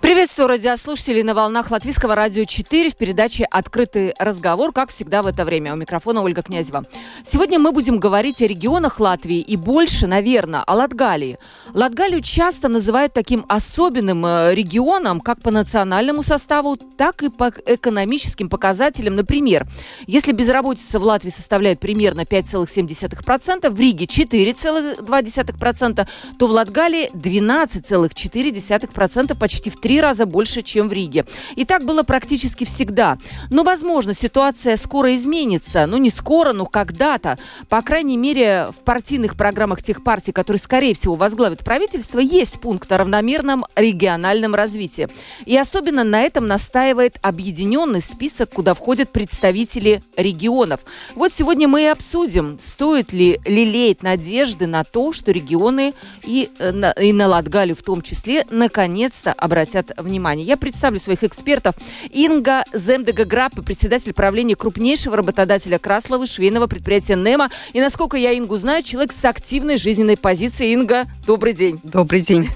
Приветствую радиослушателей на волнах Латвийского радио 4 в передаче «Открытый разговор», как всегда в это время. У микрофона Ольга Князева. Сегодня мы будем говорить о регионах Латвии и больше, наверное, о Латгалии. Латгалию часто называют таким особенным регионом как по национальному составу, так и по экономическим показателям. Например, если безработица в Латвии составляет примерно 5,7%, в Риге 4,2%, то в Латгалии 12,4%, почти в 3 раза больше, чем в Риге. И так было практически всегда. Но, возможно, ситуация скоро изменится. Ну, не скоро, но когда-то. По крайней мере, в партийных программах тех партий, которые, скорее всего, возглавят правительство, есть пункт о равномерном региональном развитии. И особенно на этом настаивает объединенный список, куда входят представители регионов. Вот сегодня мы и обсудим, стоит ли лелеять надежды на то, что регионы и на Латгалию в том числе наконец-то обратятся внимание. Я представлю своих экспертов. Инга Земдяграп, председатель правления крупнейшего работодателя Краславы, швейного предприятия Нема. И, насколько я Ингу знаю, человек с активной жизненной позицией. Инга, добрый день. Добрый день.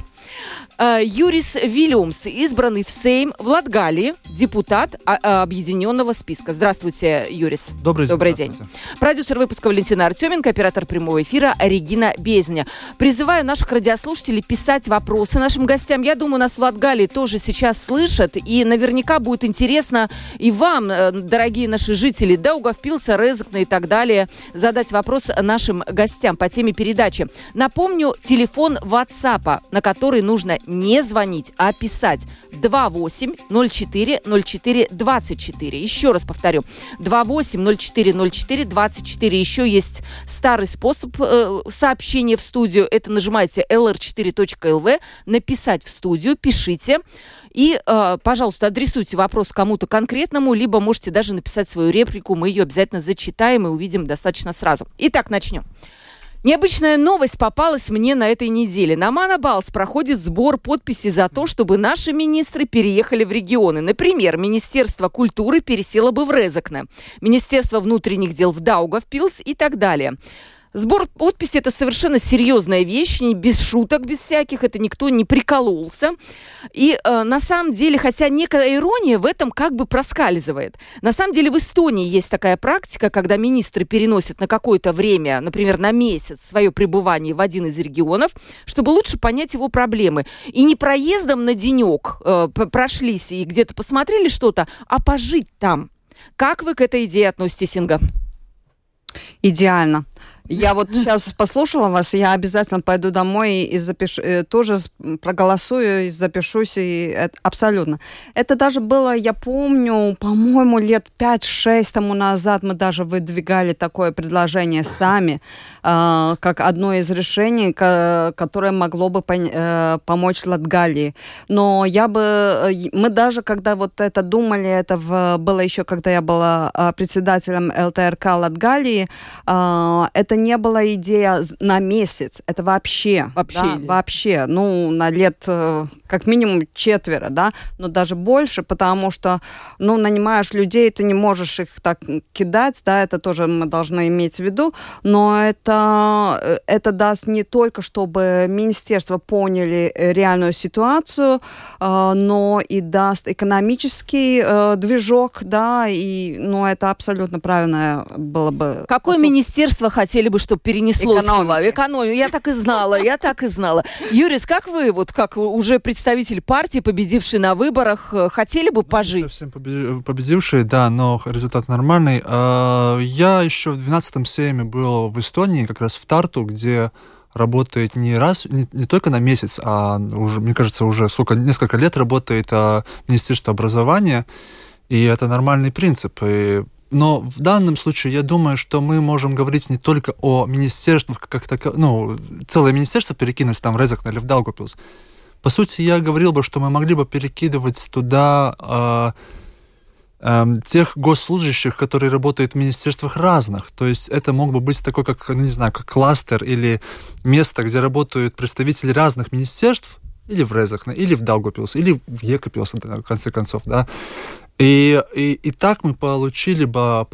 Юрис Вилюмс, избранный в Сейм в Латгалии, депутат объединенного списка. Здравствуйте, Юрис. Добрый день. Продюсер выпуска Валентина Артеменко, оператор прямого эфира Регина Безня. Призываю наших радиослушателей писать вопросы нашим гостям. Я думаю, нас в Латгалии тоже сейчас слышат, и наверняка будет интересно и вам, дорогие наши жители Даугавпилса, Резекне и так далее, задать вопрос нашим гостям по теме передачи. Напомню, телефон WhatsApp, на который нужно не звонить, а писать 28 04 04 24. Еще раз повторю, 28 04 04 24. Еще есть старый способ сообщения в студию. Это нажимаете lr4.lv, написать в студию, пишите. И, пожалуйста, адресуйте вопрос кому-то конкретному, либо можете даже написать свою реплику. Мы ее обязательно зачитаем и увидим достаточно сразу. Итак, начнем. Необычная новость попалась мне на этой неделе. На Манабалс проходит сбор подписей за то, чтобы наши министры переехали в регионы. Например, Министерство культуры пересело бы в Резекне, Министерство внутренних дел в Даугавпилс и так далее. Сбор подписей – это совершенно серьезная вещь, без шуток, без всяких, это никто не прикололся. И на самом деле, хотя некая ирония в этом как бы проскальзывает. На самом деле в Эстонии есть такая практика, когда министры переносят на какое-то время, например, на месяц, свое пребывание в один из регионов, чтобы лучше понять его проблемы. И не проездом на денек прошлись и где-то посмотрели что-то, а пожить там. Как вы к этой идее относитесь, Инга? Идеально. Я вот сейчас послушала вас, я обязательно пойду домой и запишу, тоже проголосую и запишусь, и это, абсолютно. Это даже было, я помню, по-моему, лет 5-6 тому назад мы даже выдвигали такое предложение сами, как одно из решений, которое могло бы помочь Латгалии. Но мы даже, когда вот это думали, это было еще, когда я была председателем ЛТРК Латгалии, это не была идея на месяц, это вообще, ну, на лет как минимум 4, да, но даже больше, потому что, ну, нанимаешь людей, ты не можешь их так кидать, да, это тоже мы должны иметь в виду, но это даст не только, чтобы министерства поняли реальную ситуацию, но и даст экономический движок, да, и, ну, это абсолютно правильно было бы. Какое министерство хотели бы, чтобы перенесло экономику. Я так и знала. Юрис, как вы, вот как уже представитель партии, победивший на выборах, хотели бы пожить? Совсем победивший, да, но результат нормальный. Я еще в 12-м Сейме был в Эстонии, как раз в Тарту, где работает не только на месяц, а уже, мне кажется, уже несколько лет работает Министерство образования, и это нормальный принцип. Но в данном случае, я думаю, что мы можем говорить не только о министерствах, как таковых, ну, целое министерство перекинуть там в Резекне или в Даугавпилс. По сути, я говорил бы, что мы могли бы перекидывать туда тех госслужащих, которые работают в министерствах разных. То есть это мог бы быть такой, как, ну, не знаю, как кластер или место, где работают представители разных министерств, или в Резекне, или в Даугавпилсе, или в Екабпилсе, да, в конце концов, да. И так мы получили бы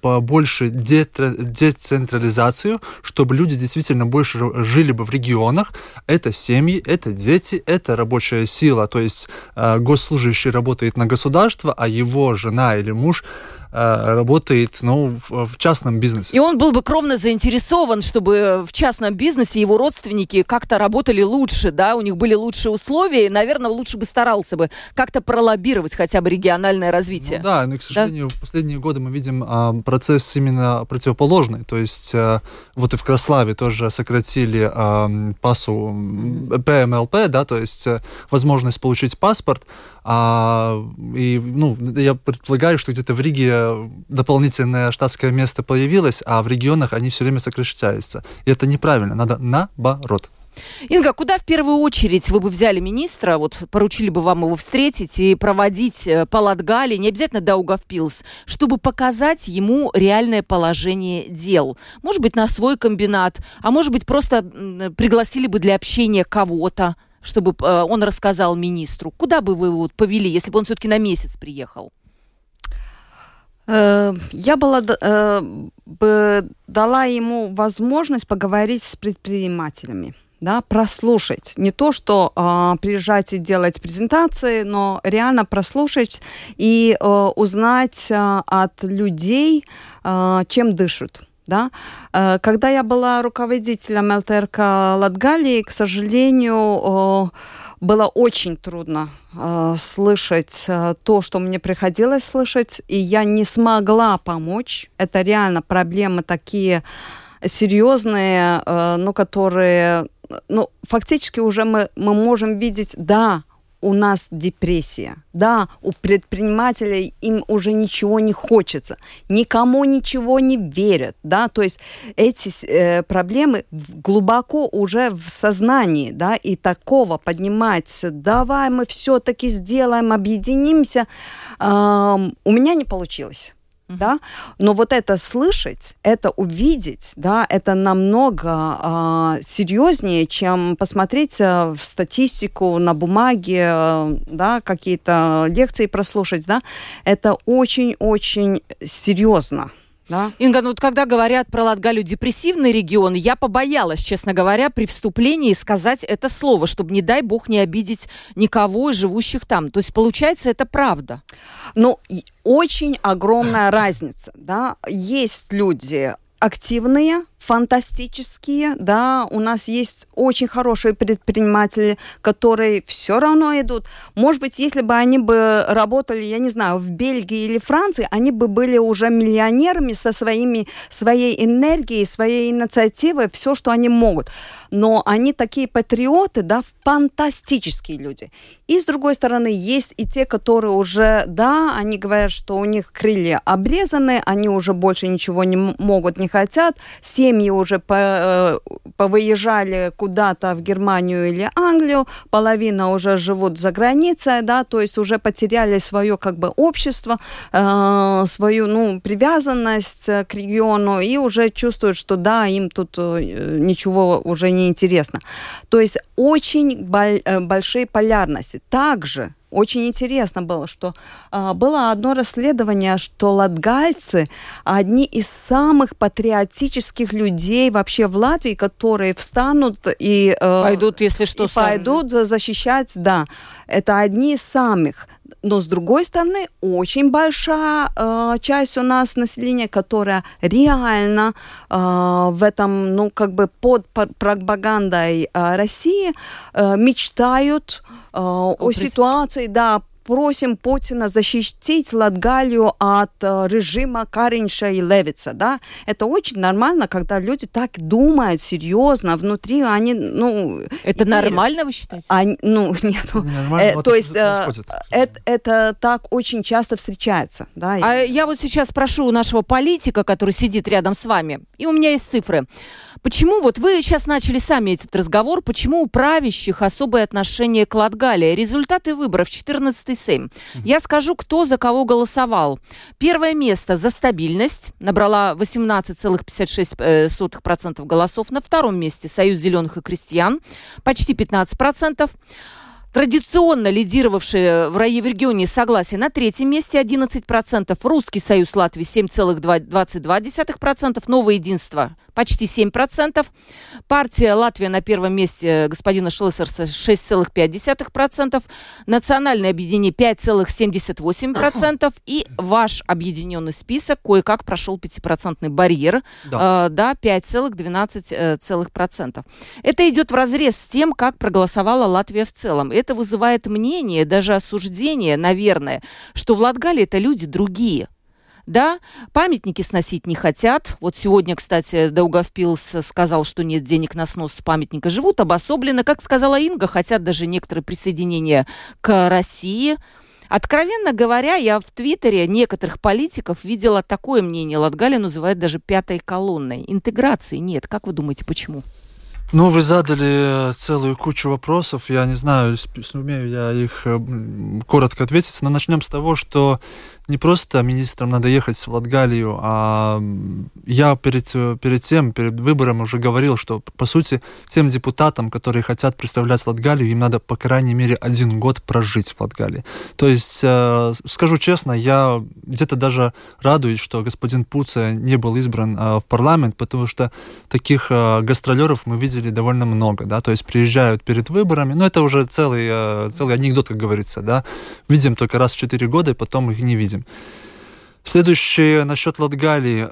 побольше децентрализацию, чтобы люди действительно больше жили бы в регионах. Это семьи, это дети, это рабочая сила. То есть госслужащий работает на государство, а его жена или муж работает, ну, в частном бизнесе. И он был бы кровно заинтересован, чтобы в частном бизнесе его родственники как-то работали лучше, да, у них были лучшие условия, и, наверное, лучше бы старался бы как-то пролоббировать хотя бы региональное развитие. Ну, да, но, к сожалению, да? В последние годы мы видим процесс именно противоположный, то есть вот и в Краславе тоже сократили пасу ПМЛП, да, то есть возможность получить паспорт, и, ну, я предполагаю, что где-то в Риге дополнительное штатское место появилось, а в регионах они все время сокращаются. И это неправильно, надо наоборот. Инга, куда в первую очередь вы бы взяли министра, вот поручили бы вам его встретить и проводить по Латгалии, не обязательно Даугавпилс, чтобы показать ему реальное положение дел? Может быть, на свой комбинат, а может быть, просто пригласили бы для общения кого-то, чтобы он рассказал министру? Куда бы вы его повели, если бы он все-таки на месяц приехал? Я бы дала ему возможность поговорить с предпринимателями, да, прослушать. Не то, что приезжать и делать презентации, но реально прослушать и узнать от людей, чем дышат. Да? Когда я была руководителем ЛТРК Латгалии, к сожалению, было очень трудно слышать то, что мне приходилось слышать, и я не смогла помочь. Это реально проблемы такие серьезные, ну, которые, ну, фактически уже мы можем видеть, да, у нас депрессия. Да, у предпринимателей им уже ничего не хочется. Никому ничего не верят. Да? То есть эти проблемы глубоко уже в сознании. Да? И такого поднимать, давай мы все-таки сделаем, объединимся. У меня не получилось. Да? Но вот это слышать, это увидеть, да, это намного серьезнее, чем посмотреть в статистику, на бумаге, да, какие-то лекции прослушать. Да? Это очень-очень серьезно. Да? Инга, ну вот когда говорят про Латгалию депрессивный регион, я побоялась, честно говоря, при вступлении сказать это слово, чтобы, не дай бог, не обидеть никого из живущих там. То есть, получается, это правда. Ну, очень огромная разница, да. Есть люди активные, фантастические, да, у нас есть очень хорошие предприниматели, которые все равно идут. Может быть, если бы они бы работали, я не знаю, в Бельгии или Франции, они бы были уже миллионерами со своей энергией, своей инициативой, все, что они могут. Но они такие патриоты, да, фантастические люди. И, с другой стороны, есть и те, которые уже, да, они говорят, что у них крылья обрезаны, они уже больше ничего не могут, не хотят, семьи уже повыезжали куда-то в Германию или Англию, половина уже живут за границей, да, то есть уже потеряли свое, как бы, общество, свою, ну, привязанность к региону, и уже чувствуют, что да, им тут ничего уже не интересно. То есть очень большие полярности. Также очень интересно было, что было одно расследование, что латгальцы одни из самых патриотических людей вообще в Латвии, которые встанут и пойдут, если что, и пойдут защищать. Да, это одни из самых. Но, с другой стороны, очень большая часть у нас населения, которая реально в этом, ну, как бы под пропагандой России мечтают о ситуации, да, просим Путина защитить Латгалию от режима Кариньша и Левица, да. Это очень нормально, когда люди так думают серьезно, внутри они, ну... Это нормально, вы считаете? Они, ну, нет. То есть это так очень часто встречается, да. А я вот сейчас прошу у нашего политика, который сидит рядом с вами, и у меня есть цифры. Почему, вот вы сейчас начали сами этот разговор, почему у правящих особое отношение к Латгалии? Результаты выборов 14 и Сейм. Я скажу, кто за кого голосовал. Первое место за стабильность набрала 18,56% голосов. На втором месте Союз зеленых и крестьян, почти 15%. Традиционно лидировавшие в регионе согласие на третьем месте 11%, Русский союз Латвии 7,22%, Новое единство почти 7%, партия Латвия на первом месте господина Шлесерса 6,5%, Национальное объединение 5,78% и ваш объединенный список кое-как прошел 5% барьер, да, 5,12%. Это идет вразрез с тем, как проголосовала Латвия в целом. Это вызывает мнение, даже осуждение, наверное, что в Латгалии это люди другие. Да, памятники сносить не хотят. Вот сегодня, кстати, Даугавпилс сказал, что нет денег на снос памятника. Живут обособленно, как сказала Инга, хотят даже некоторые присоединения к России. Откровенно говоря, я в Твиттере некоторых политиков видела такое мнение. Латгалию называют даже пятой колонной. Интеграции нет. Как вы думаете, почему? Ну, вы задали целую кучу вопросов. Я не знаю, сумею я их коротко ответить. Но начнем с того, что не просто министрам надо ехать в Латгалию, а я перед выбором уже говорил, что, по сути, тем депутатам, которые хотят представлять Латгалию, им надо, по крайней мере, 1 год прожить в Латгалии. То есть, скажу честно, я где-то даже радуюсь, что господин Пуция не был избран в парламент, потому что таких гастролеров мы видели довольно много, да, то есть приезжают перед выборами, но это уже целый анекдот, как говорится, да, видим только раз в 4 года, и потом их не видим. Следующее насчет Латгалии.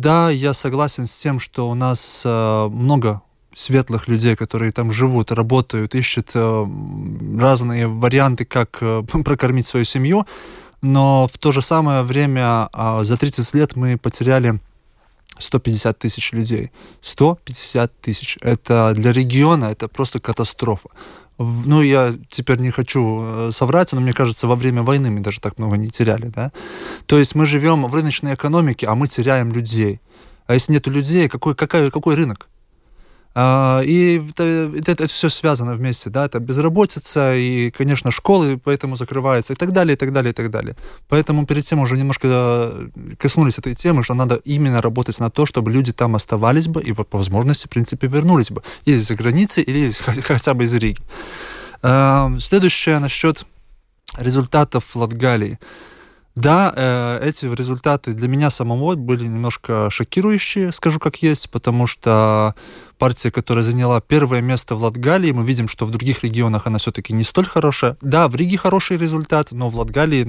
Да, я согласен с тем, что у нас много светлых людей, которые там живут, работают, ищут разные варианты, как прокормить свою семью, но в то же самое время за 30 лет мы потеряли 150 тысяч людей. 150 тысяч. Это для региона, это просто катастрофа. Ну, я теперь не хочу соврать, но мне кажется, во время войны мы даже так много не теряли, да? То есть мы живем в рыночной экономике, а мы теряем людей. А если нет людей, какой рынок? И это все связано вместе, да, это безработица, и, конечно, школы поэтому закрываются, и так далее, и так далее, и так далее. Поэтому перед тем уже немножко коснулись этой темы, что надо именно работать на то, чтобы люди там оставались бы и, по возможности, в принципе, вернулись бы. Или из-за границы, или хотя бы из Риги. Следующее насчет результатов Латгалии. Да, эти результаты для меня самого были немножко шокирующие, скажу как есть, потому что партия, которая заняла первое место в Латгалии, мы видим, что в других регионах она все-таки не столь хорошая. Да, в Риге хороший результат, но в Латгалии,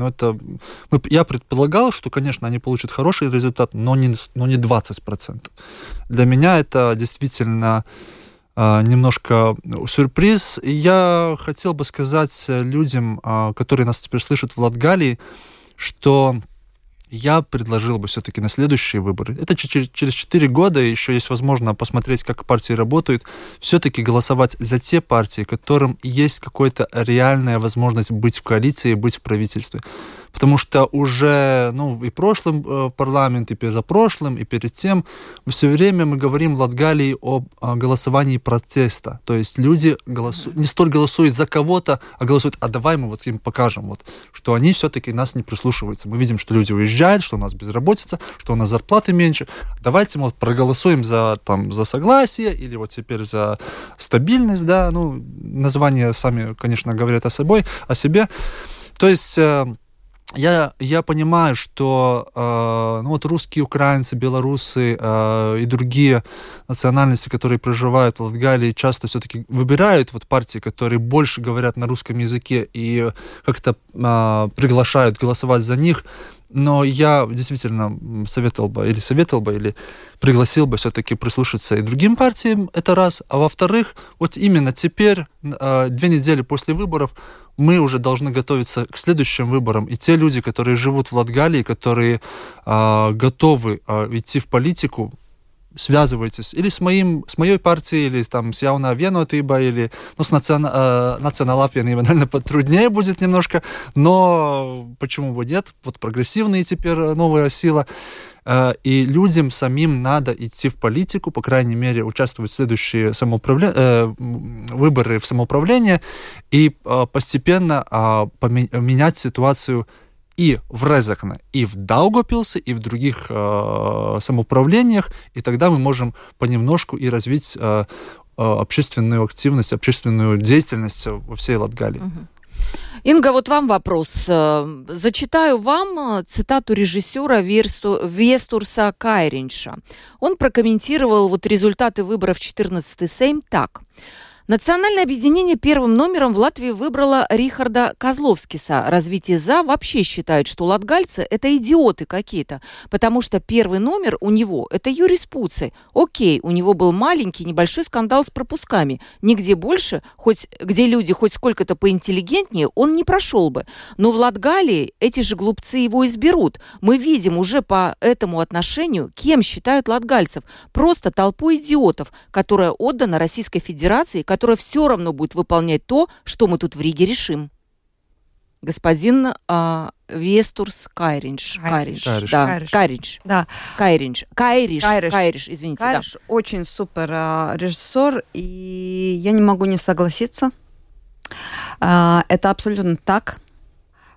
я предполагал, что, конечно, они получат хороший результат, но не 20%. Для меня это действительно немножко сюрприз. И я хотел бы сказать людям, которые нас теперь слышат в Латгалии, что я предложил бы все-таки на следующие выборы. Это через 4 года, еще есть возможность посмотреть, как партии работают, все-таки голосовать за те партии, которым есть какая-то реальная возможность быть в коалиции, быть в правительстве. Потому что уже, и прошлым парламент, и позапрошлым, и перед тем, все время мы говорим в Латгалии об голосовании протеста. То есть люди не столь голосуют за кого-то, а голосуют, давай мы им покажем, что они все-таки нас не прислушиваются. Мы видим, что люди уезжают, что у нас безработица, что у нас зарплаты меньше. Давайте мы проголосуем за согласие или теперь за стабильность, да, названия сами, конечно, говорят о себе. То есть я понимаю, что русские, украинцы, белорусы и другие национальности, которые проживают в Латгалии, часто все-таки выбирают партии, которые больше говорят на русском языке и как-то приглашают голосовать за них. Но я действительно советовал бы, или пригласил бы все-таки прислушаться и другим партиям, это раз. А во-вторых, именно теперь, 2 недели после выборов, мы уже должны готовиться к следующим выборам. И те люди, которые живут в Латгалии, которые готовы идти в политику, связываетесь или с моей партией, или там, с Jaunā Vienotība, или ну, с Национал наверное, потруднее будет немножко, но почему бы нет? Вот прогрессивные теперь новая сила. И людям самим надо идти в политику, по крайней мере, участвовать в следующие выборы в самоуправление и постепенно менять ситуацию и в Резекне, и в Даугавпилсе, и в других самоуправлениях, и тогда мы можем понемножку и развить общественную активность, общественную деятельность во всей Латгалии. Инга, вот вам вопрос. Зачитаю вам цитату режиссера Вестурса Кайринша. Он прокомментировал вот результаты выборов 14-й Сейм так. Национальное объединение первым номером в Латвии выбрало Рихарда Козловскиса. «Развитие за» вообще считает, что латгальцы – это идиоты какие-то, потому что первый номер у него – это Юрис Пуция. Окей, у него был маленький, небольшой скандал с пропусками. Нигде больше, хоть где люди хоть сколько-то поинтеллигентнее, он не прошел бы. Но в Латгалии эти же глупцы его изберут. Мы видим уже по этому отношению, кем считают латгальцев. Просто толпу идиотов, которая отдана Российской Федерации, которая все равно будет выполнять то, что мы тут в Риге решим. Господин Вестурс Кайринш. Кайринш. Кайринш очень супер режиссер, и я не могу не согласиться. Это абсолютно так.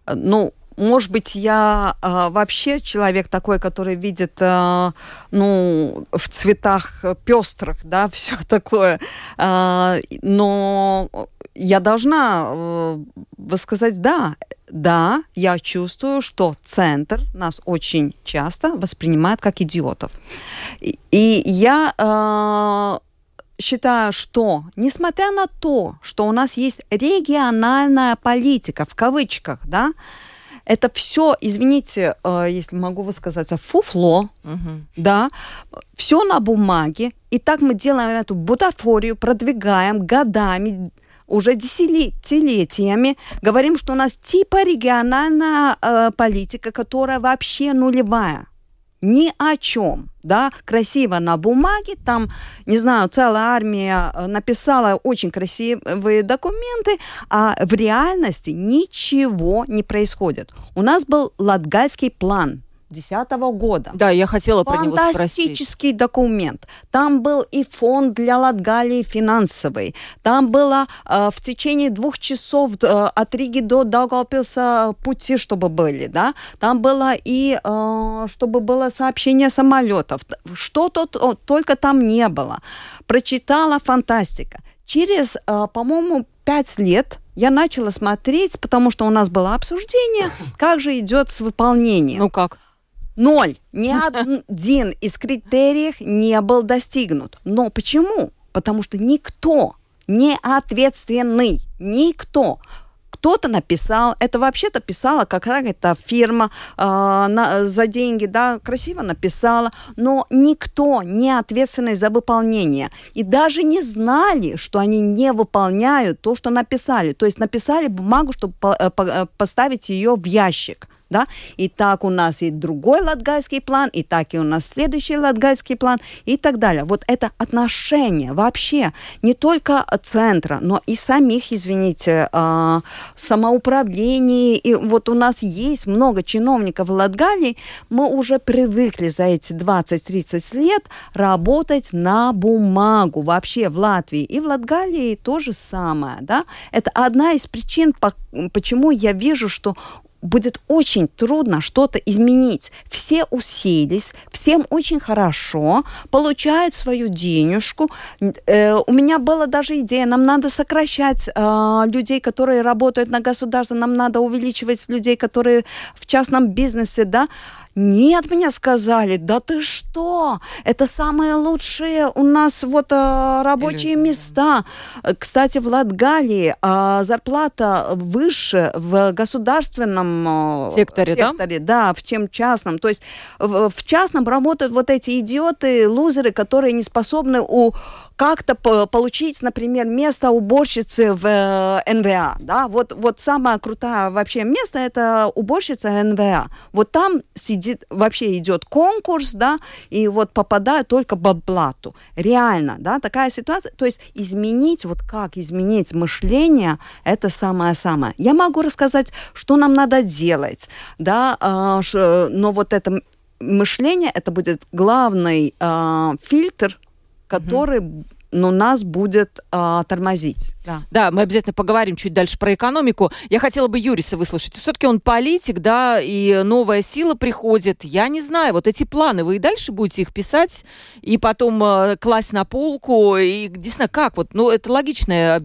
Ну, может быть, я вообще человек такой, который видит, ну, в цветах пестрых, да, все такое. Но я должна высказать, да, я чувствую, что центр нас очень часто воспринимает как идиотов. И я считаю, что несмотря на то, что у нас есть региональная политика, в кавычках, да, это все, извините, если могу высказать, фуфло, да, все на бумаге. И так мы делаем эту бутафорию, продвигаем годами, уже десятилетиями. Говорим, что у нас типа региональная политика, которая вообще нулевая. Ни о чем, да, красиво на бумаге, там, не знаю, целая армия написала очень красивые документы, а в реальности ничего не происходит. У нас был латгальский план 2010 года. Да, я хотела про него спросить. Фантастический документ. Там был и фонд для Латгалии финансовый. Там было в течение 2 часов от Риги до Даугавпилса пути, чтобы были, да. Там было и чтобы было сообщение самолетов. Что-то только там не было. Прочитала фантастика. Через, по-моему, 5 лет я начала смотреть, потому что у нас было обсуждение, как же идет с выполнением. Ну как? 0. Ни один из критериев не был достигнут. Но почему? Потому что никто не ответственный. Никто. Кто-то написал, это вообще-то писала какая-то фирма за деньги, да, красиво написала, но никто не ответственный за выполнение. И даже не знали, что они не выполняют то, что написали. То есть написали бумагу, чтобы поставить ее в ящик. Да? И так у нас и другой латгальский план, и так и у нас следующий латгальский план, и так далее. Вот это отношение вообще не только центра, но и самих, извините, самоуправлений. И вот у нас есть много чиновников в Латгалии. Мы уже привыкли за эти 20-30 лет работать на бумагу. Вообще в Латвии и в Латгалии то же самое. Да? Это одна из причин, почему я вижу, что будет очень трудно что-то изменить. Все уселись, всем очень хорошо, получают свою денежку. У меня была даже идея, нам надо сокращать людей, которые работают на государство, нам надо увеличивать людей, которые в частном бизнесе, да. Нет, мне сказали, да ты что, это самые лучшие у нас вот рабочие места. Кстати, в Латгалии зарплата выше в государственном секторе, да, чем в частном. То есть в частном работают вот эти идиоты, лузеры, которые не способны как-то получить, например, место уборщицы в НВА. Да? Вот самое крутое вообще место – это уборщица НВА. Вот там сидит вообще идет конкурс, да, и вот попадают только по блату. Реально, да, такая ситуация. То есть изменить, вот как изменить мышление, это самое-самое. Я могу рассказать, что нам надо делать, да, но вот это мышление, это будет главный фильтр, который... Mm-hmm. но нас будет тормозить. Да. Да, мы обязательно поговорим чуть дальше про экономику. Я хотела бы Юриса выслушать. Все-таки он политик, да, и новая сила приходит. Я не знаю, вот эти планы, вы и дальше будете их писать, и потом класть на полку, и действительно, как вот? Ну, это логичное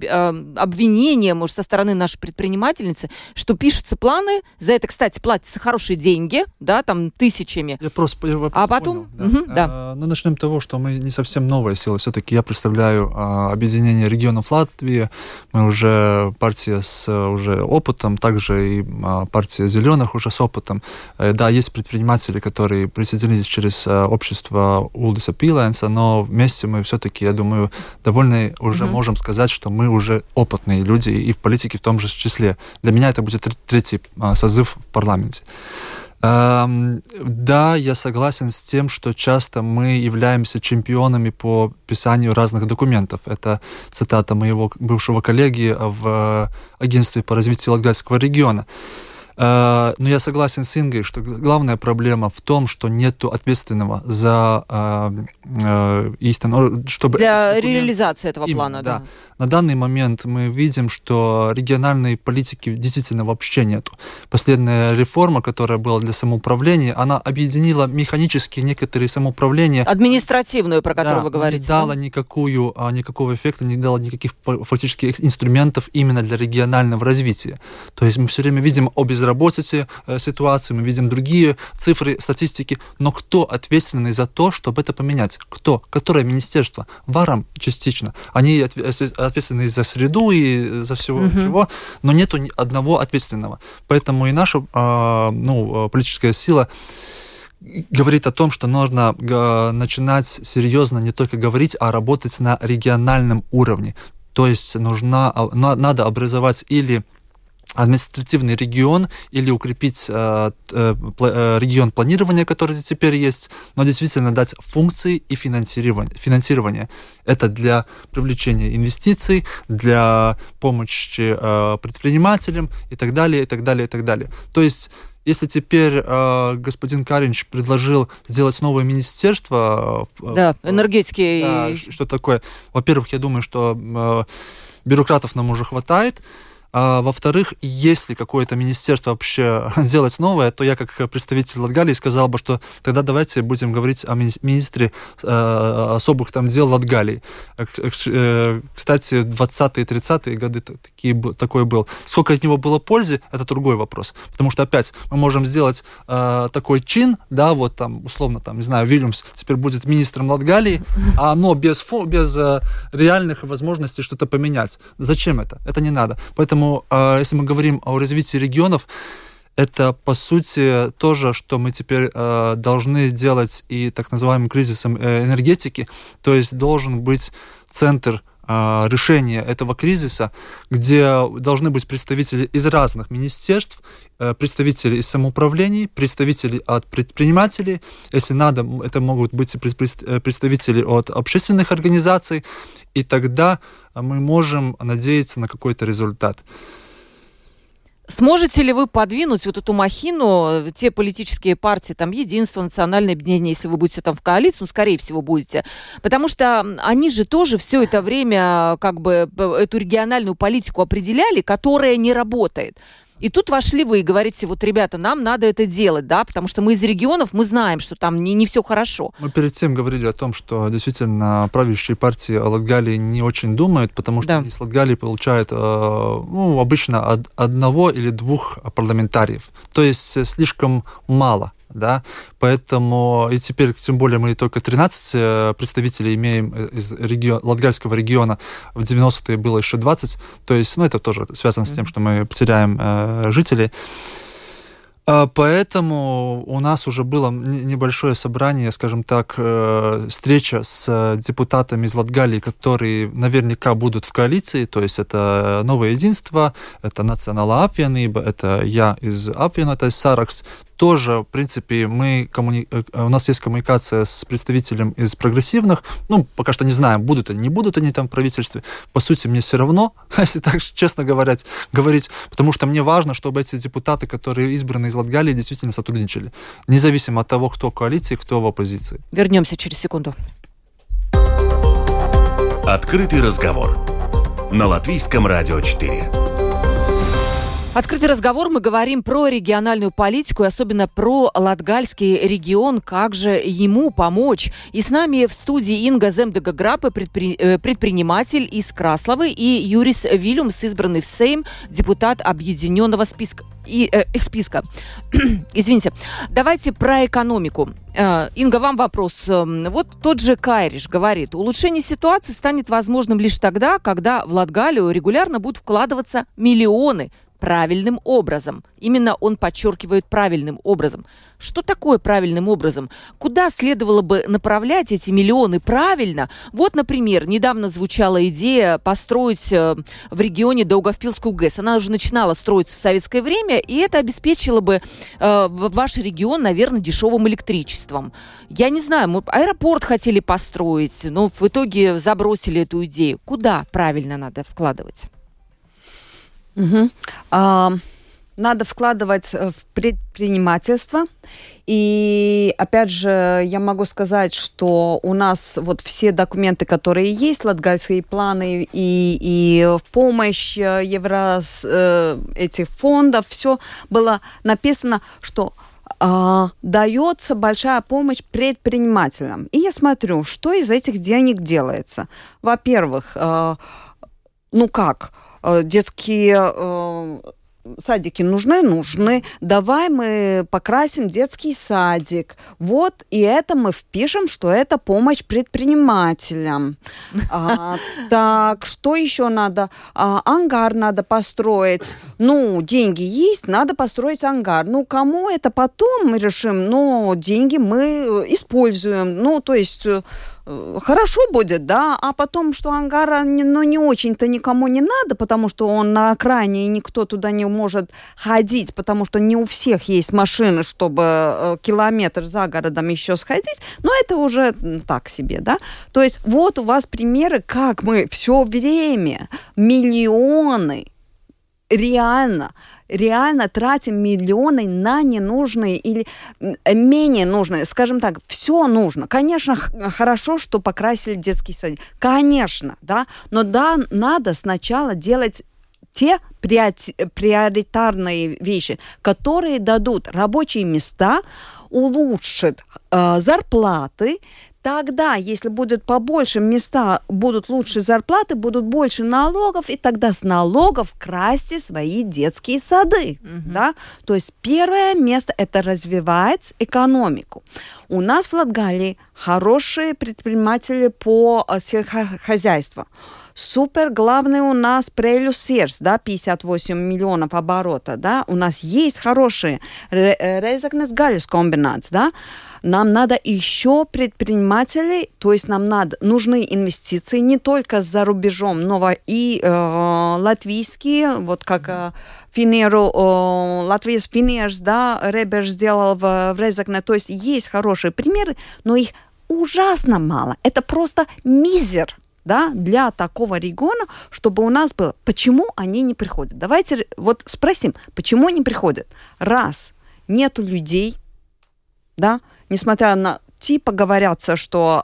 обвинение, может, со стороны нашей предпринимательницы, что пишутся планы, за это, кстати, платятся хорошие деньги, да, там, тысячами. Я просто а потом... Понял, да. Да. Ну, начнем с того, что мы не совсем новая сила. Все-таки я представляю объединение регионов Латвии, мы уже партия с уже опытом, также и партия зеленых уже с опытом. Да, есть предприниматели, которые присоединились через общество Улдиса Пилайнса, но вместе мы все-таки, я думаю, довольно уже можем сказать, что мы уже опытные люди и в политике в том же числе. Для меня это будет третий созыв в парламенте. Да, я согласен с тем, что часто мы являемся чемпионами по писанию разных документов. Это цитата моего бывшего коллеги в агентстве по развитию Латгальского региона. Но я согласен с Ингой, что главная проблема в том, что нету ответственного за истину, чтобы для реализации этого плана. Да. Да. На данный момент мы видим, что региональной политики действительно вообще нету. Последняя реформа, которая была для самоуправления, она объединила механически некоторые самоуправления. Административную, про которую вы говорите. Не дала никакого эффекта, не дала никаких фактически инструментов именно для регионального развития. То есть мы все время видим о безработице ситуацию, мы видим другие цифры, статистики, но кто ответственный за то, чтобы это поменять? Кто? Которое министерство? ВАРам частично. Они ответственны за среду и за всего, чего, но нету ни одного ответственного. Поэтому и наша политическая сила говорит о том, что нужно начинать серьезно не только говорить, а работать на региональном уровне. То есть надо образовать или административный регион, или укрепить регион планирования, который теперь есть, но действительно дать функции и финансирование. Это для привлечения инвестиций, для помощи предпринимателям и так далее, и так далее, и так далее. То есть если теперь господин Кариньш предложил сделать новое министерство... Да, энергетики. Что такое? Во-первых, я думаю, что бюрократов нам уже хватает. А во-вторых, если какое-то министерство вообще делать новое, то я как представитель Латгалии сказал бы, что тогда давайте будем говорить о министре особых там дел Латгалии. Кстати, 20-е, 30-е годы такой был. Сколько от него было пользы, это другой вопрос. Потому что опять мы можем сделать такой чин, да, вот там, условно, там, не знаю, Вилюмс теперь будет министром Латгалии, а оно без реальных возможностей что-то поменять. Зачем это? Это не надо. Поэтому если мы говорим о развитии регионов, это, по сути, то же, что мы теперь должны делать и так называемым кризисом энергетики. То есть должен быть центр решения этого кризиса, где должны быть представители из разных министерств, представители из самоуправлений, представители от предпринимателей, если надо, это могут быть представители от общественных организаций, и тогда мы можем надеяться на какой-то результат. Сможете ли вы подвинуть вот эту махину, те политические партии, там, Единство, Национальное объединение, если вы будете там в коалиции, ну, скорее всего, будете, потому что они же тоже все это время как бы эту региональную политику определяли, которая не работает. И тут вошли вы и говорите, вот, ребята, нам надо это делать, да, потому что мы из регионов, мы знаем, что там не все хорошо. Мы перед тем говорили о том, что действительно правящие партии о Латгалии не очень думают, потому что из Латгалии получают обычно одного или двух парламентариев, то есть слишком мало. Да, поэтому и теперь, тем более, мы только 13 представителей имеем из Латгальского региона, в 90-е было еще 20, то есть, это тоже связано с тем, что мы потеряем жителей. Поэтому у нас уже было небольшое собрание, скажем так, встреча с депутатами из Латгалии, которые наверняка будут в коалиции, то есть это Новое Единство, это Национала Апвиенība, это я из Апвиена, это Саракс. тоже, в принципе, у нас есть коммуникация с представителем из прогрессивных. Ну, пока что не знаем, будут они там в правительстве. По сути, мне все равно, если так честно говорить, потому что мне важно, чтобы эти депутаты, которые избраны из Латгалии, действительно сотрудничали. Независимо от того, кто в коалиции, кто в оппозиции. Вернемся через секунду. Открытый разговор на Латвийском радио 4. Открытый разговор. Мы говорим про региональную политику и особенно про латгальский регион, как же ему помочь. И с нами в студии Инга Земдяграп, предприниматель из Краславы, и Юрис Вилюмс, избранный в Сейм, депутат объединенного списка. Извините. Давайте про экономику. Инга, вам вопрос. Вот тот же Кайриш говорит, улучшение ситуации станет возможным лишь тогда, когда в Латгалию регулярно будут вкладываться миллионы правильным образом. Именно он подчеркивает правильным образом. Что такое правильным образом? Куда следовало бы направлять эти миллионы правильно? Вот, например, недавно звучала идея построить в регионе Даугавпилскую ГЭС. Она уже начинала строиться в советское время, и это обеспечило бы ваш регион, наверное, дешевым электричеством. Я не знаю, мы аэропорт хотели построить, но в итоге забросили эту идею. Куда правильно надо вкладывать? Угу. Надо вкладывать в предпринимательство. И опять же, я могу сказать, что у нас вот все документы, которые есть, латгальские планы и помощь этих фондов, все было написано, что дается большая помощь предпринимателям. И я смотрю, что из этих денег делается. Во-первых, детские садики нужны? Нужны. Давай мы покрасим детский садик. Вот, и это мы впишем, что это помощь предпринимателям. Так, что еще надо? Ангар надо построить. Деньги есть, надо построить ангар. Кому это потом мы решим? Деньги мы используем. Хорошо будет, да, а потом, что ангара, не очень-то никому не надо, потому что он на окраине, и никто туда не может ходить, потому что не у всех есть машины, чтобы километр за городом еще сходить, но это уже так себе, да. То есть вот у вас примеры, как мы все время миллионы реально тратим миллионы на ненужные или менее нужные. Скажем так, все нужно. Конечно, хорошо, что покрасили детский садик. Конечно, да. Но да, надо сначала делать те приоритарные вещи, которые дадут рабочие места, улучшат зарплаты. Тогда, если будет побольше места, будут лучше зарплаты, будут больше налогов, и тогда с налогов красьте свои детские сады. Mm-hmm. Да? То есть первое место – это развивать экономику. У нас в Латгалии хорошие предприниматели по сельскохозяйству. Супер главный у нас Шлесерс, да, 58 миллионов оборота, да, у нас есть хорошие Резекне комбинат, да, нам надо еще предпринимателей, то есть нам нужны инвестиции не только за рубежом, но и латвийские, вот как Латвийс Финерс, да, Ребер сделал в Резекне, то есть есть хорошие примеры, но их ужасно мало, это просто мизер. Да, для такого региона, чтобы у нас было. Почему они не приходят? Давайте вот спросим, почему не приходят? Раз, нету людей, да, несмотря на говорятся, что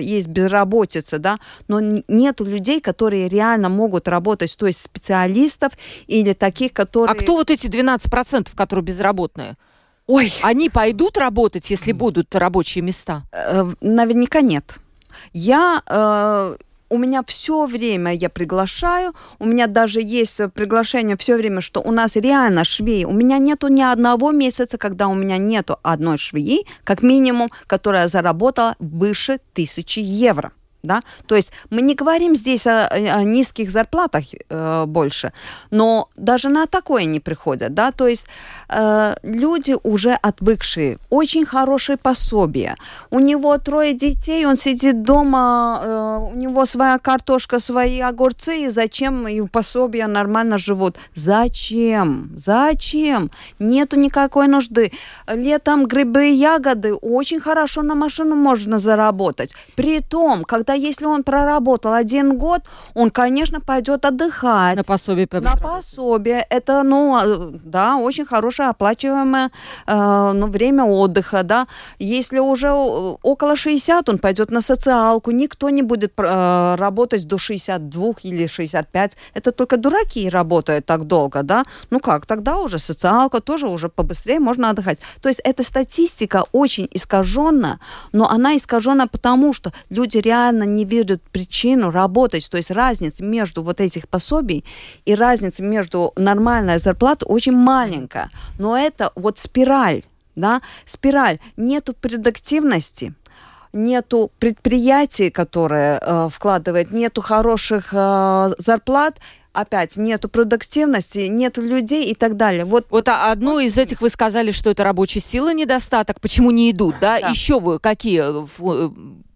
есть безработица, да, но нету людей, которые реально могут работать, то есть специалистов или таких, которые... А кто вот эти 12%, которые безработные? Ой. Они пойдут работать, если будут рабочие места? Наверняка нет. У меня все время я приглашаю, у меня даже есть приглашение все время, что у нас реально швеи, у меня нету ни одного месяца, когда у меня нету одной швеи, как минимум, которая заработала выше 1000 евро. Да? То есть мы не говорим здесь о низких зарплатах больше, но даже на такое не приходят. Да? То есть люди уже отвыкшие, очень хорошие пособия. У него 3 детей, он сидит дома, у него своя картошка, свои огурцы, и зачем и пособия нормально живут? Зачем? Зачем? Нету никакой нужды. Летом грибы и ягоды очень хорошо на машину можно заработать. Притом, когда если он проработал 1 год, он, конечно, пойдет отдыхать. На пособие. На пособие. Это, да, очень хорошее оплачиваемое время отдыха, да. Если уже около 60, он пойдет на социалку. Никто не будет работать до 62 или 65. Это только дураки работают так долго, да. Ну как, тогда уже социалка, тоже уже побыстрее можно отдыхать. То есть эта статистика очень искажена, но она искажена потому, что люди реально не видят причину работать. То есть разница между вот этих пособий и разница между нормальной зарплатой очень маленькая. Но это вот спираль, да, спираль. Нету продуктивности, нету предприятий, которые вкладывают, нету хороших зарплат, опять нету продуктивности, нету людей и так далее. Вот одно из этих вы сказали, что это рабочая сила недостаток, почему не идут, да? Да. Еще вы какие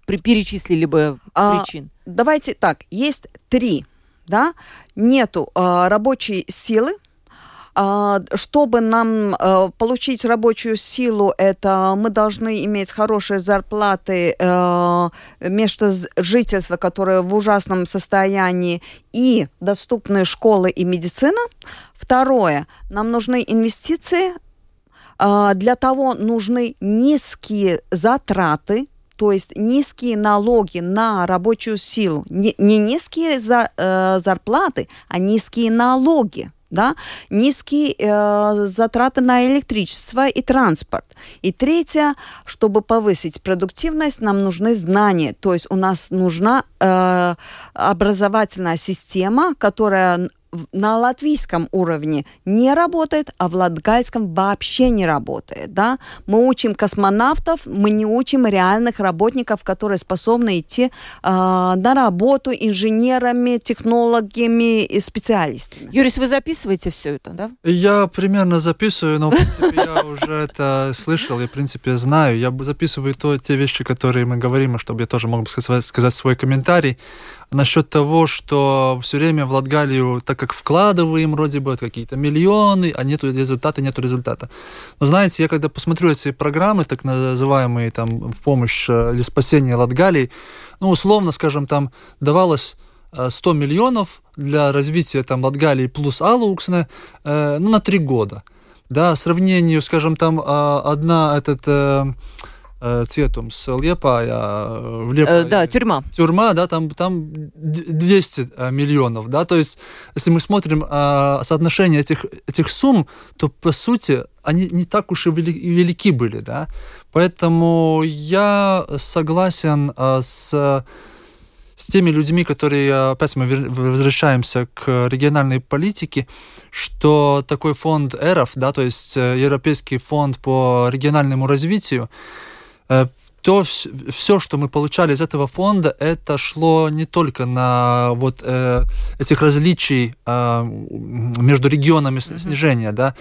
перечислили бы причин? Давайте так, есть 3, да, нету рабочей силы. Чтобы нам получить рабочую силу, это мы должны иметь хорошие зарплаты, место жительства, которое в ужасном состоянии, и доступные школы и медицина. 2, нам нужны инвестиции. Для того нужны низкие затраты, то есть низкие налоги на рабочую силу. Не низкие зарплаты, а низкие налоги. Да? Низкие затраты на электричество и транспорт. И 3, чтобы повысить продуктивность, нам нужны знания. То есть у нас нужна образовательная система, которая на латвийском уровне не работает, а в латгальском вообще не работает. Да? Мы учим космонавтов, мы не учим реальных работников, которые способны идти на работу инженерами, технологами и специалистами. Юрис, вы записываете все это, да? Я примерно записываю, но в принципе я уже это слышал, я в принципе знаю. Я записываю те вещи, которые мы говорим, чтобы я тоже мог сказать свой комментарий. Насчет того, что все время в Латгалию, так как вкладываем вроде бы какие-то миллионы, а нету результата. Но знаете, я когда посмотрю эти программы, так называемые там в помощь или спасение Латгалии, условно, скажем, там давалось 100 миллионов для развития там Латгалии плюс Алуксне на 3 года. Да, сравнению, скажем, там cietums Liepājā, да, тюрьма. Тюрьма, да, там 200 миллионов, да, то есть, если мы смотрим соотношение этих сумм, то, по сути, они не так уж и велики были, да, поэтому я согласен с теми людьми, которые, опять мы возвращаемся к региональной политике, что такой фонд ЭРФ, да, то есть Европейский фонд по региональному развитию, то все, что мы получали из этого фонда, это шло не только на вот этих различий между регионами снижения, да,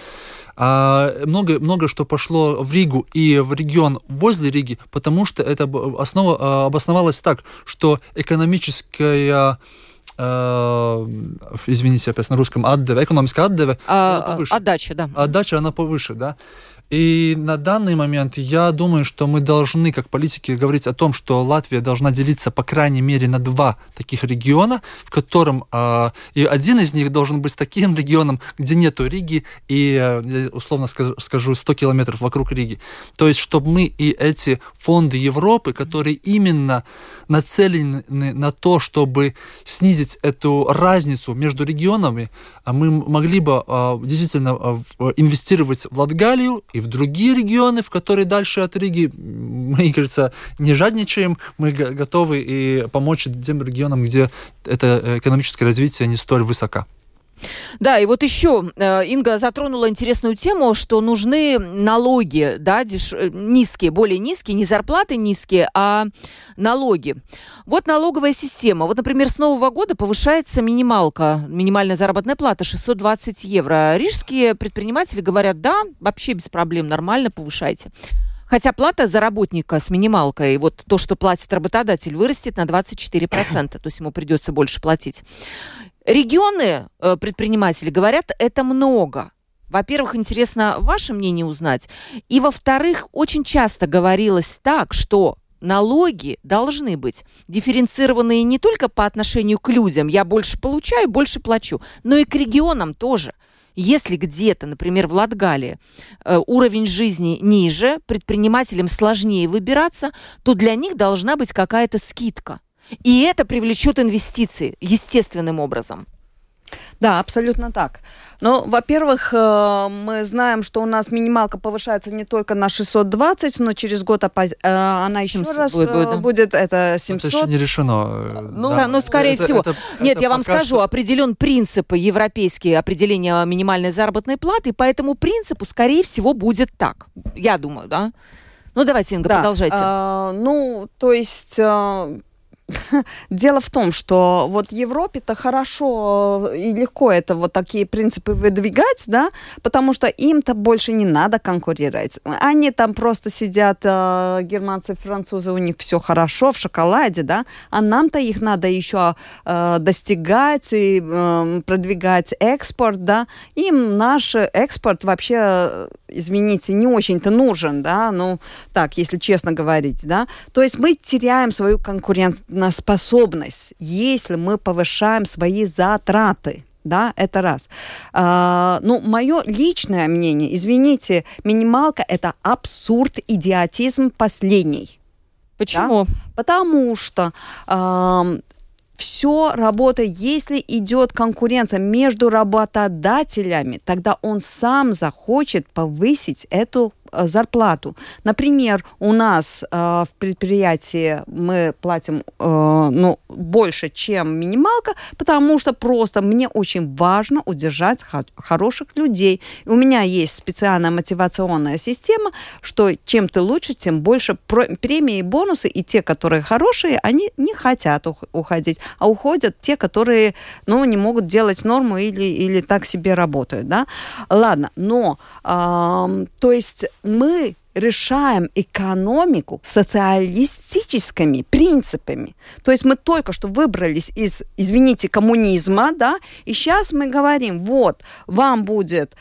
много что пошло в Ригу и в регион возле Риги, потому что это обосновалось так, что экономическая опять на русском отдев, экономическая отдев, отдача, да. Отдача, она повыше, да. И на данный момент я думаю, что мы должны, как политики, говорить о том, что Латвия должна делиться, по крайней мере, на 2 таких региона, в котором и один из них должен быть таким регионом, где нету Риги и, условно скажу, 100 километров вокруг Риги. То есть, чтобы мы и эти фонды Европы, которые именно нацелены на то, чтобы снизить эту разницу между регионами, мы могли бы действительно инвестировать в Латгалию и в другие регионы, в которые дальше от Риги, мы, кажется, не жадничаем, мы готовы и помочь тем регионам, где это экономическое развитие не столь высоко. Да, и вот еще Инга затронула интересную тему, что нужны налоги, да, низкие, более низкие, не зарплаты низкие, а налоги. Вот налоговая система. Вот, например, с нового года повышается минимальная заработная плата 620 евро. Рижские предприниматели говорят, да, вообще без проблем, нормально, повышайте. Хотя плата за работника с минималкой, вот то, что платит работодатель, вырастет на 24%, то есть ему придется больше платить. Регионы, предприниматели говорят, это много. Во-первых, интересно ваше мнение узнать. И, во-вторых, очень часто говорилось так, что налоги должны быть дифференцированные не только по отношению к людям, я больше получаю, больше плачу, но и к регионам тоже. Если где-то, например, в Латгалии уровень жизни ниже, предпринимателям сложнее выбираться, то для них должна быть какая-то скидка. И это привлечет инвестиции естественным образом. Да, абсолютно так. Но, во-первых, мы знаем, что у нас минималка повышается не только на 620, но через год она еще 700 раз будет это 700. Это еще не решено. Ну, да, но скорее всего. Нет, я вам скажу, определен принцип европейский определения минимальной заработной платы, и по этому принципу, скорее всего, будет так. Я думаю, да? Ну, давайте, Инга, продолжайте. Дело в том, что вот в Европе-то хорошо и легко это вот такие принципы выдвигать, да, потому что им-то больше не надо конкурировать. Они там просто сидят, германцы, французы, у них все хорошо, в шоколаде, да, а нам-то их надо еще достигать и продвигать экспорт, да. Им наш экспорт вообще, извините, не очень-то нужен, да, ну, так, если честно говорить, да. То есть мы теряем свою конкурентоспособность, если мы повышаем свои затраты. Да, это раз. Мое личное мнение, извините, минималка – это абсурд, идиотизм последний. Почему? Да? Потому что... Все работает. Если идет конкуренция между работодателями, тогда он сам захочет повысить эту зарплату. Например, у нас в предприятии мы платим больше, чем минималка, потому что просто мне очень важно удержать хороших людей. И у меня есть специальная мотивационная система, что чем ты лучше, тем больше премии и бонусы, и те, которые хорошие, они не хотят уходить, а уходят те, которые не могут делать норму или так себе работают. Да? Ладно, но то есть мы решаем экономику социалистическими принципами. То есть мы только что выбрались из, извините, коммунизма, да, и сейчас мы говорим, вот, вам будет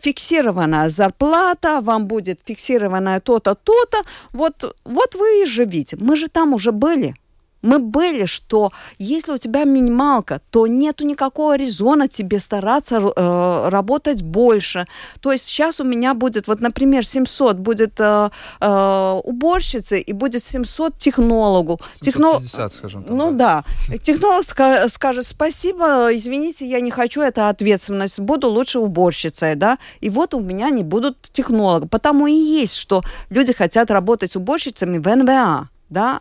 фиксированная зарплата, вам будет фиксированное то-то, то-то, вот вы и живите. Мы же там уже были. Мы были, что если у тебя минималка, то нету никакого резона тебе стараться работать больше. То есть сейчас у меня будет, вот, например, 700 будет уборщицы и будет 700 технологу. 750, скажем так. Ну да. Технолог скажет, спасибо, извините, я не хочу, это ответственность, буду лучше уборщицей, да. И вот у меня не будут технолога. Потому и есть, что люди хотят работать уборщицами в НВА, да.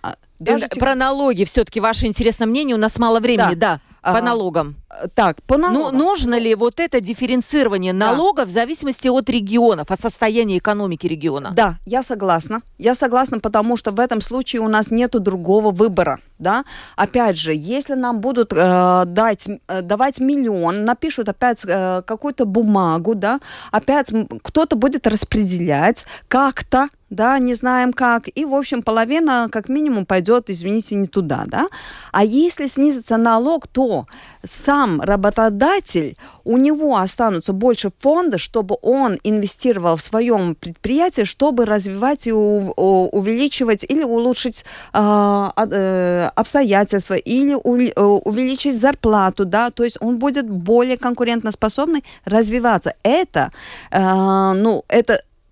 Про налоги все-таки ваше интересное мнение, у нас мало времени, да. По налогам. Так, по налогам. Нужно ли вот это дифференцирование налогов в зависимости от регионов, от состояния экономики региона? Да, я согласна. Я согласна, потому что в этом случае у нас нету другого выбора. Да? Опять же, если нам будут давать миллион, напишут опять какую-то бумагу, да, опять кто-то будет распределять как-то, да, не знаем как, и, в общем, половина как минимум пойдет, извините, не туда, да. А если снизится налог, то сам работодатель, у него останутся больше фонда, чтобы он инвестировал в своем предприятии, чтобы развивать и увеличивать или улучшить обстоятельства, или увеличить зарплату, да, то есть он будет более конкурентоспособный развиваться. Это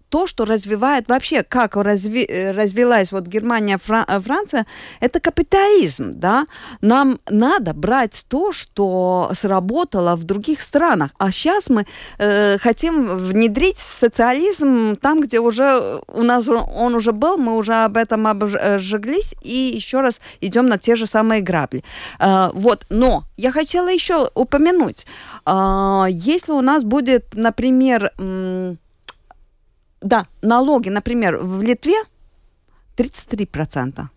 то, что развивает вообще, как развилась вот Германия, Франция, это капитализм, да. Нам надо брать то, что сработало в других странах. А сейчас мы хотим внедрить социализм там, где уже у нас он уже был, мы уже об этом обожглись и еще раз идем на те же самые грабли. Вот, но я хотела еще упомянуть, если у нас будет, например, да, налоги, например, в Литве 33%.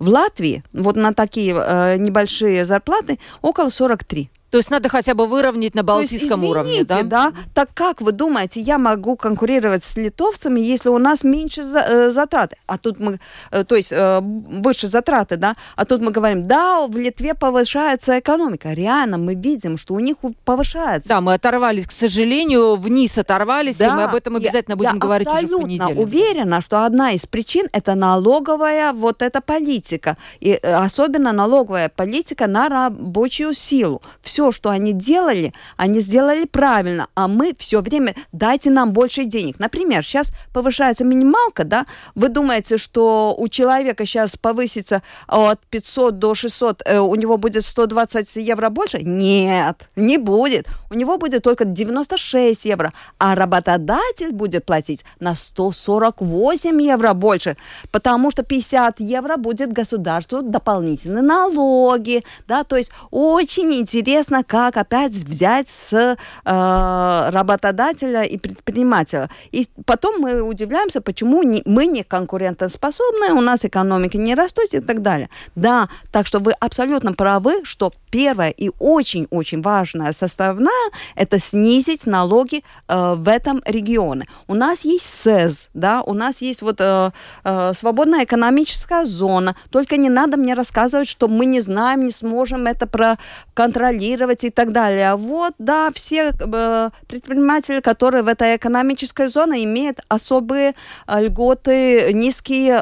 В Латвии вот на такие небольшие зарплаты около 43%. То есть надо хотя бы выровнять на балтийском уровне, да? Да. Так как вы думаете, я могу конкурировать с литовцами, если у нас меньше затраты? А тут мы, то есть выше затраты, да? А тут мы говорим, да, в Литве повышается экономика. Реально мы видим, что у них повышается. Да, мы оторвались, к сожалению, вниз оторвались, да, и мы об этом обязательно будем говорить уже в понедельник. Я абсолютно уверена, что одна из причин это налоговая вот эта политика. И особенно налоговая политика на рабочую силу. Все, что они сделали правильно, а мы все время дайте нам больше денег. Например, сейчас повышается минималка, да? Вы думаете, что у человека сейчас повысится от 500 до 600, у него будет 120 евро больше? Нет, не будет. У него будет только 96 евро, а работодатель будет платить на 148 евро больше, потому что 50 евро будет государству дополнительные налоги, да? То есть очень интересно, как опять взять с работодателя и предпринимателя. И потом мы удивляемся, почему мы не конкурентоспособны, у нас экономика не растет и так далее. Да, так что вы абсолютно правы, что первая и очень-очень важная составная – это снизить налоги в этом регионе. У нас есть СЭЗ, да, у нас есть вот свободная экономическая зона. Только не надо мне рассказывать, что мы не знаем, не сможем это проконтролировать и так далее. А вот, да, все предприниматели, которые в этой экономической зоне имеют особые льготы, низкие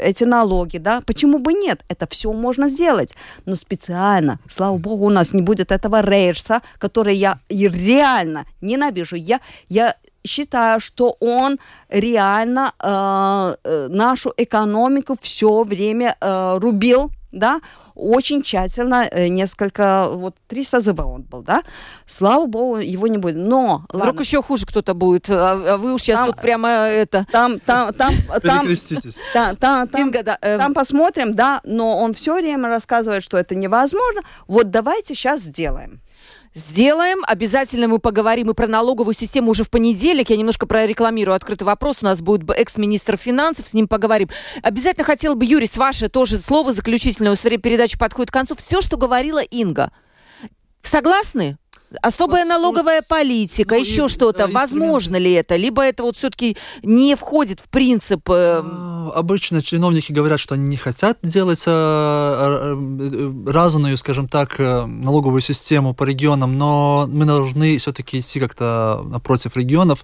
эти налоги, да. Почему бы нет? Это все можно сделать. Но специально, слава богу, у нас не будет этого рейерса, который я реально ненавижу. Я считаю, что он реально нашу экономику все время рубил, да, очень тщательно, несколько, вот 3 созыва он был, да, слава богу, его не будет, но... Вдруг ладно. Еще хуже кто-то будет, а вы уж сейчас там, тут прямо это... Перекреститесь. Инга, да. Там посмотрим, да, но он все время рассказывает, что это невозможно, вот давайте сейчас сделаем. Сделаем. Обязательно мы поговорим и про налоговую систему уже в понедельник. Я немножко прорекламирую открытый вопрос. У нас будет экс-министр финансов, с ним поговорим. Обязательно хотела бы, Юрис, ваше тоже слово заключительное. У нас время передачи подходит к концу. Все, что говорила Инга. Согласны? Особая налоговая политика, еще что-то. Возможно ли это? Либо это вот все-таки не входит в принцип... Обычно чиновники говорят, что они не хотят делать разную, скажем так, налоговую систему по регионам, но мы должны все-таки идти как-то напротив регионов.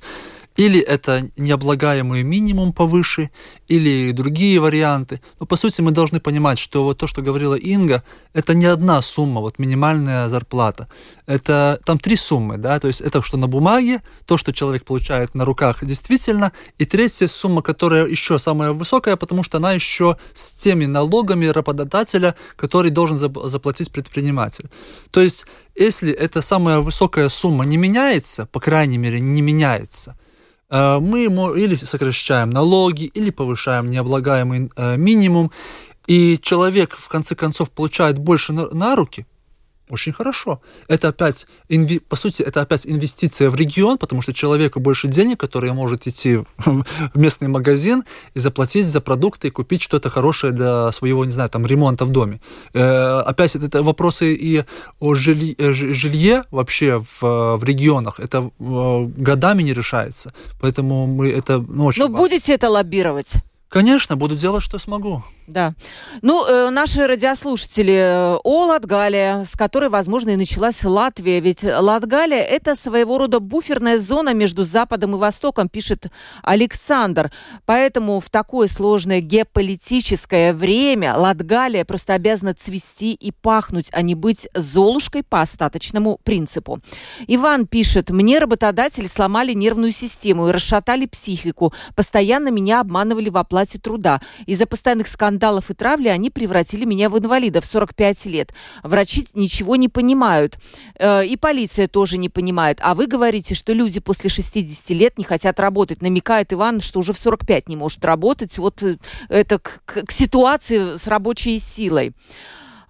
Или это необлагаемый минимум повыше, или другие варианты. Но, по сути, мы должны понимать, что вот то, что говорила Инга, это не одна сумма, вот минимальная зарплата. Это там 3 суммы, да, то есть это что на бумаге, то, что человек получает на руках действительно, и третья сумма, которая еще самая высокая, потому что она еще с теми налогами работодателя, который должен заплатить предприниматель. То есть если эта самая высокая сумма не меняется, по крайней мере, не меняется, мы ему или сокращаем налоги, или повышаем необлагаемый минимум, и человек, в конце концов, получает больше на руки, очень хорошо. Это опять, по сути, это опять инвестиция в регион, потому что человеку больше денег, который может идти в местный магазин и заплатить за продукты, и купить что-то хорошее для своего, не знаю, там, ремонта в доме. Опять это вопросы и о жилье вообще в регионах. Это годами не решается. Поэтому мы это... Ну, очень важно. Будете это лоббировать? Конечно, буду делать, что смогу. Да. Ну, наши радиослушатели о Латгалии, с которой, возможно, и началась Латвия. Ведь Латгалия – это своего рода буферная зона между Западом и Востоком, пишет Александр. Поэтому в такое сложное геополитическое время Латгалия просто обязана цвести и пахнуть, а не быть золушкой по остаточному принципу. Иван пишет: «Мне работодатели сломали нервную систему и расшатали психику. Постоянно меня обманывали в оплате труда. Из-за постоянных скандалов, скандалов и травли они превратили меня в инвалида в 45 лет. Врачи ничего не понимают. И полиция тоже не понимает. А вы говорите, что люди после 60 лет не хотят работать». Намекает Иван, что уже в 45 не может работать. Вот это к ситуации с рабочей силой.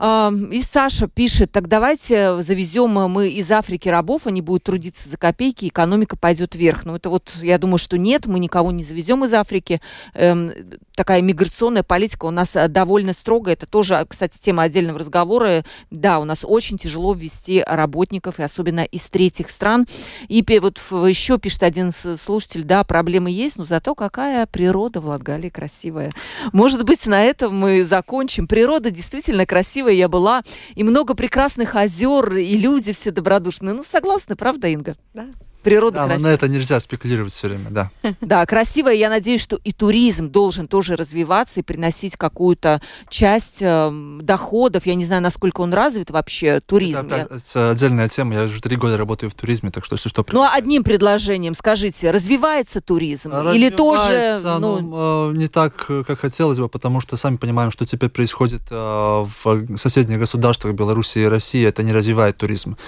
И Саша пишет: «Так давайте завезем мы из Африки рабов, они будут трудиться за копейки, экономика пойдет вверх». Но это вот, я думаю, что нет, мы никого не завезем из Африки. Такая миграционная политика у нас довольно строгая. Это тоже, кстати, тема отдельного разговора. Да, у нас очень тяжело ввести работников, и особенно из третьих стран. И вот еще пишет один слушатель: «Да, проблемы есть, но зато какая природа в Латгалии красивая». Может быть, на этом мы закончим. Природа действительно красивая. Я была, и много прекрасных озер, и люди все добродушные. Ну, согласна, правда, Инга? Да. Природа красивая. Но на это нельзя спекулировать все время, да. Да, красивая. Я надеюсь, что и туризм должен тоже развиваться и приносить какую-то часть доходов. Я не знаю, насколько он развит вообще, туризм. Это отдельная тема. Я уже 3 года работаю в туризме, так что если что... Ну, одним предложением скажите, развивается туризм? Или тоже... Ну, не так, как хотелось бы, потому что сами понимаем, что теперь происходит в соседних государствах Беларуси и России. Это не развивает туризм.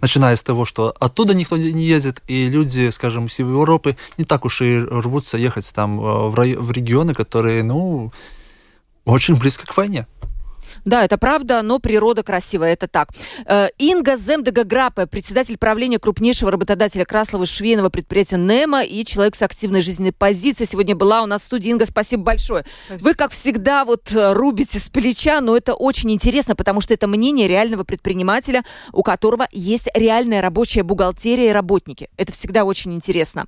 Начиная с того, что оттуда никто не ездит, и люди, скажем, из Европы не так уж и рвутся ехать там в регионы, которые, ну, очень близко к войне. Да, это правда, но природа красивая, это так. Инга Земдяграп, председатель правления крупнейшего работодателя Краславы швейного предприятия Нема и человек с активной жизненной позицией, сегодня была у нас в студии. Инга, спасибо большое. Спасибо. Вы, как всегда, вот рубите с плеча, но это очень интересно, потому что это мнение реального предпринимателя, у которого есть реальная рабочая бухгалтерия и работники. Это всегда очень интересно.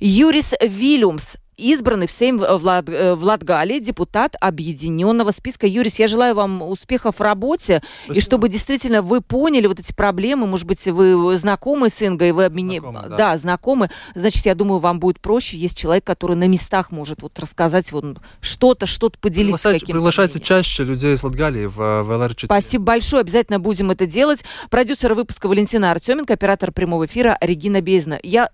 Юрис Вилюмс, избранный в Сейм в Латгалии, депутат объединенного списка. Юрис, я желаю вам успехов в работе. Спасибо. И чтобы действительно вы поняли вот эти проблемы. Может быть, вы знакомы с Ингой, вы знакомы, да. Да, знакомы. Значит, я думаю, вам будет проще. Есть человек, который на местах может вот рассказать вот что-то поделиться. Приглашайте чаще людей из Латгалии в ЛТРК. Спасибо большое. Обязательно будем это делать. Продюсер выпуска Валентина Артеменко, оператор прямого эфира Регина Безня. Я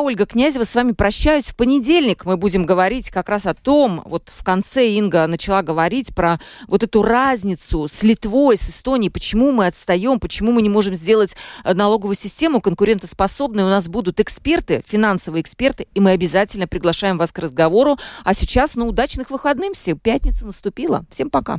Ольга Князева, с вами прощаюсь. В понедельник мы будем говорить как раз о том, вот в конце Инга начала говорить про вот эту разницу с Литвой, с Эстонией, почему мы отстаем, почему мы не можем сделать налоговую систему конкурентоспособной. У нас будут эксперты, финансовые эксперты, и мы обязательно приглашаем вас к разговору. А сейчас, ну, удачных выходных всем. Пятница наступила. Всем пока.